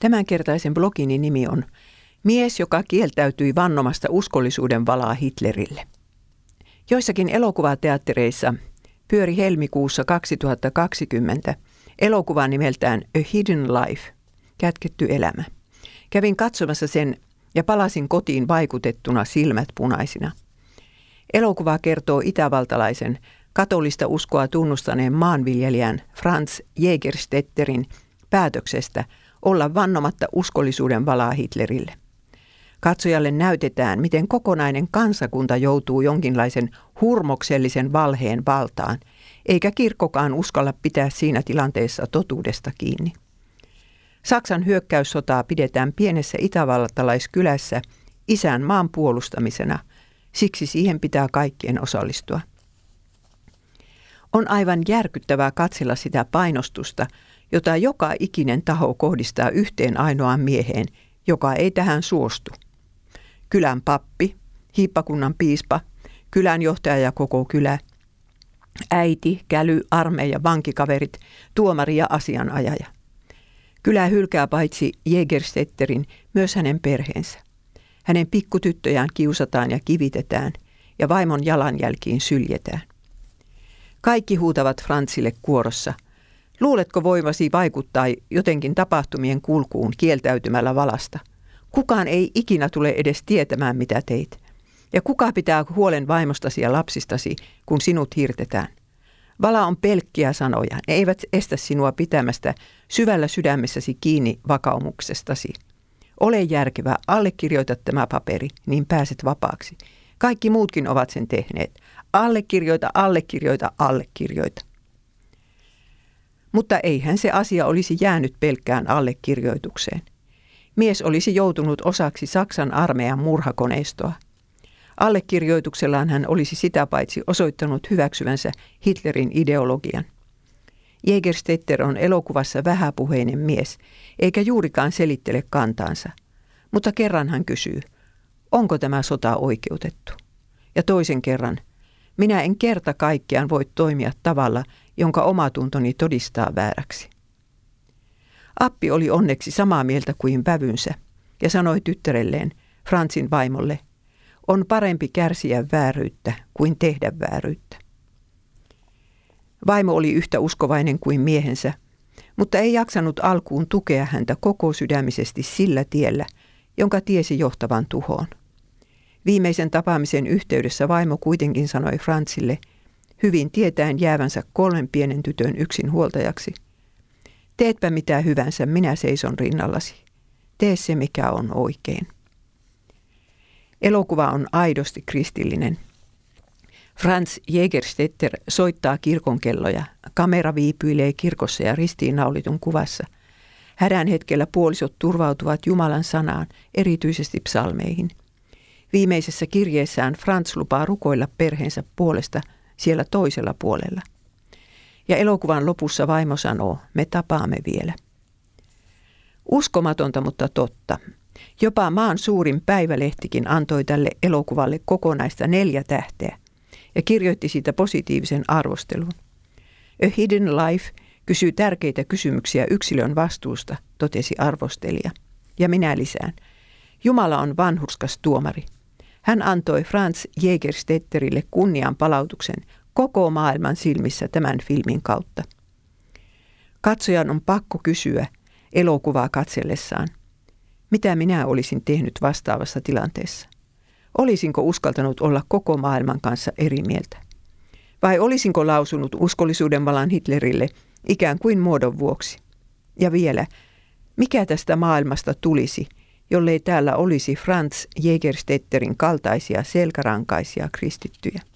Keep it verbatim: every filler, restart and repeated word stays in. Tämänkertaisen blogini nimi on Mies, joka kieltäytyi vannomasta uskollisuuden valaa Hitlerille. Joissakin elokuvateattereissa pyöri helmikuussa kaksituhattakaksikymmentä elokuva nimeltään A Hidden Life, kätketty elämä. Kävin katsomassa sen ja palasin kotiin vaikutettuna silmät punaisina. Elokuva kertoo itävaltalaisen katolista uskoa tunnustaneen maanviljelijän Franz Jägerstätterin päätöksestä olla vannomatta uskollisuuden valaa Hitlerille. Katsojalle näytetään, miten kokonainen kansakunta joutuu jonkinlaisen hurmoksellisen valheen valtaan, eikä kirkkokaan uskalla pitää siinä tilanteessa totuudesta kiinni. Saksan hyökkäyssotaa pidetään pienessä itävaltalaiskylässä isän maan puolustamisena, siksi siihen pitää kaikkien osallistua. On aivan järkyttävää katsella sitä painostusta, jota joka ikinen taho kohdistaa yhteen ainoaan mieheen, joka ei tähän suostu. Kylän pappi, hiippakunnan piispa, kylän johtaja ja koko kylä, äiti, käly, armeija, vankikaverit, tuomari ja asianajaja. Kylä hylkää paitsi Jägerstätterin myös hänen perheensä. Hänen pikkutyttöjään kiusataan ja kivitetään ja vaimon jalanjälkiin syljetään. Kaikki huutavat Franzille kuorossa: luuletko voimasi vaikuttaa jotenkin tapahtumien kulkuun kieltäytymällä valasta? Kukaan ei ikinä tule edes tietämään, mitä teit. Ja kuka pitää huolen vaimostasi ja lapsistasi, kun sinut hirtetään? Vala on pelkkiä sanoja. Ne eivät estä sinua pitämästä syvällä sydämessäsi kiinni vakaumuksestasi. Ole järkevä, allekirjoita tämä paperi, niin pääset vapaaksi. Kaikki muutkin ovat sen tehneet. Allekirjoita, allekirjoita, allekirjoita. Mutta eihän se asia olisi jäänyt pelkkään allekirjoitukseen. Mies olisi joutunut osaksi Saksan armeijan murhakoneistoa. Allekirjoituksellaan hän olisi sitä paitsi osoittanut hyväksyvänsä Hitlerin ideologian. Jägerstätter on elokuvassa vähäpuheinen mies, eikä juurikaan selittele kantaansa. Mutta kerran hän kysyy, onko tämä sota oikeutettu? Ja toisen kerran, minä en kerta kaikkiaan voi toimia tavalla, jonka omatuntoni todistaa vääräksi. Appi oli onneksi samaa mieltä kuin vävynsä ja sanoi tyttärelleen, Franzin vaimolle, on parempi kärsiä vääryyttä kuin tehdä vääryyttä. Vaimo oli yhtä uskovainen kuin miehensä, mutta ei jaksanut alkuun tukea häntä koko sydämisesti sillä tiellä, jonka tiesi johtavan tuhoon. Viimeisen tapaamisen yhteydessä vaimo kuitenkin sanoi Franzille, hyvin tietäen jäävänsä kolmen pienen tytön yksinhuoltajaksi. Teetpä mitä hyvänsä, minä seison rinnallasi. Tee se, mikä on oikein. Elokuva on aidosti kristillinen. Franz Jägerstätter soittaa kirkonkelloja. Kamera viipyilee kirkossa ja ristiinnaulitun kuvassa. Hädän hetkellä puolisot turvautuvat Jumalan sanaan, erityisesti psalmeihin. Viimeisessä kirjeessään Franz lupaa rukoilla perheensä puolesta siellä toisella puolella. Ja elokuvan lopussa vaimo sanoo, me tapaamme vielä. Uskomatonta, mutta totta. Jopa maan suurin päivälehtikin antoi tälle elokuvalle kokonaista neljä tähteä ja kirjoitti siitä positiivisen arvostelun. A Hidden Life kysyy tärkeitä kysymyksiä yksilön vastuusta, totesi arvostelija. Ja minä lisään. Jumala on vanhurskas tuomari. Hän antoi Franz Jägerstätterille kunnian palautuksen koko maailman silmissä tämän filmin kautta. Katsojan on pakko kysyä elokuvaa katsellessaan, mitä minä olisin tehnyt vastaavassa tilanteessa? Olisinko uskaltanut olla koko maailman kanssa eri mieltä? Vai olisinko lausunut uskollisuuden valan Hitlerille ikään kuin muodon vuoksi? Ja vielä, mikä tästä maailmasta tulisi, jollei täällä olisi Franz Jägerstätterin kaltaisia selkärankaisia kristittyjä?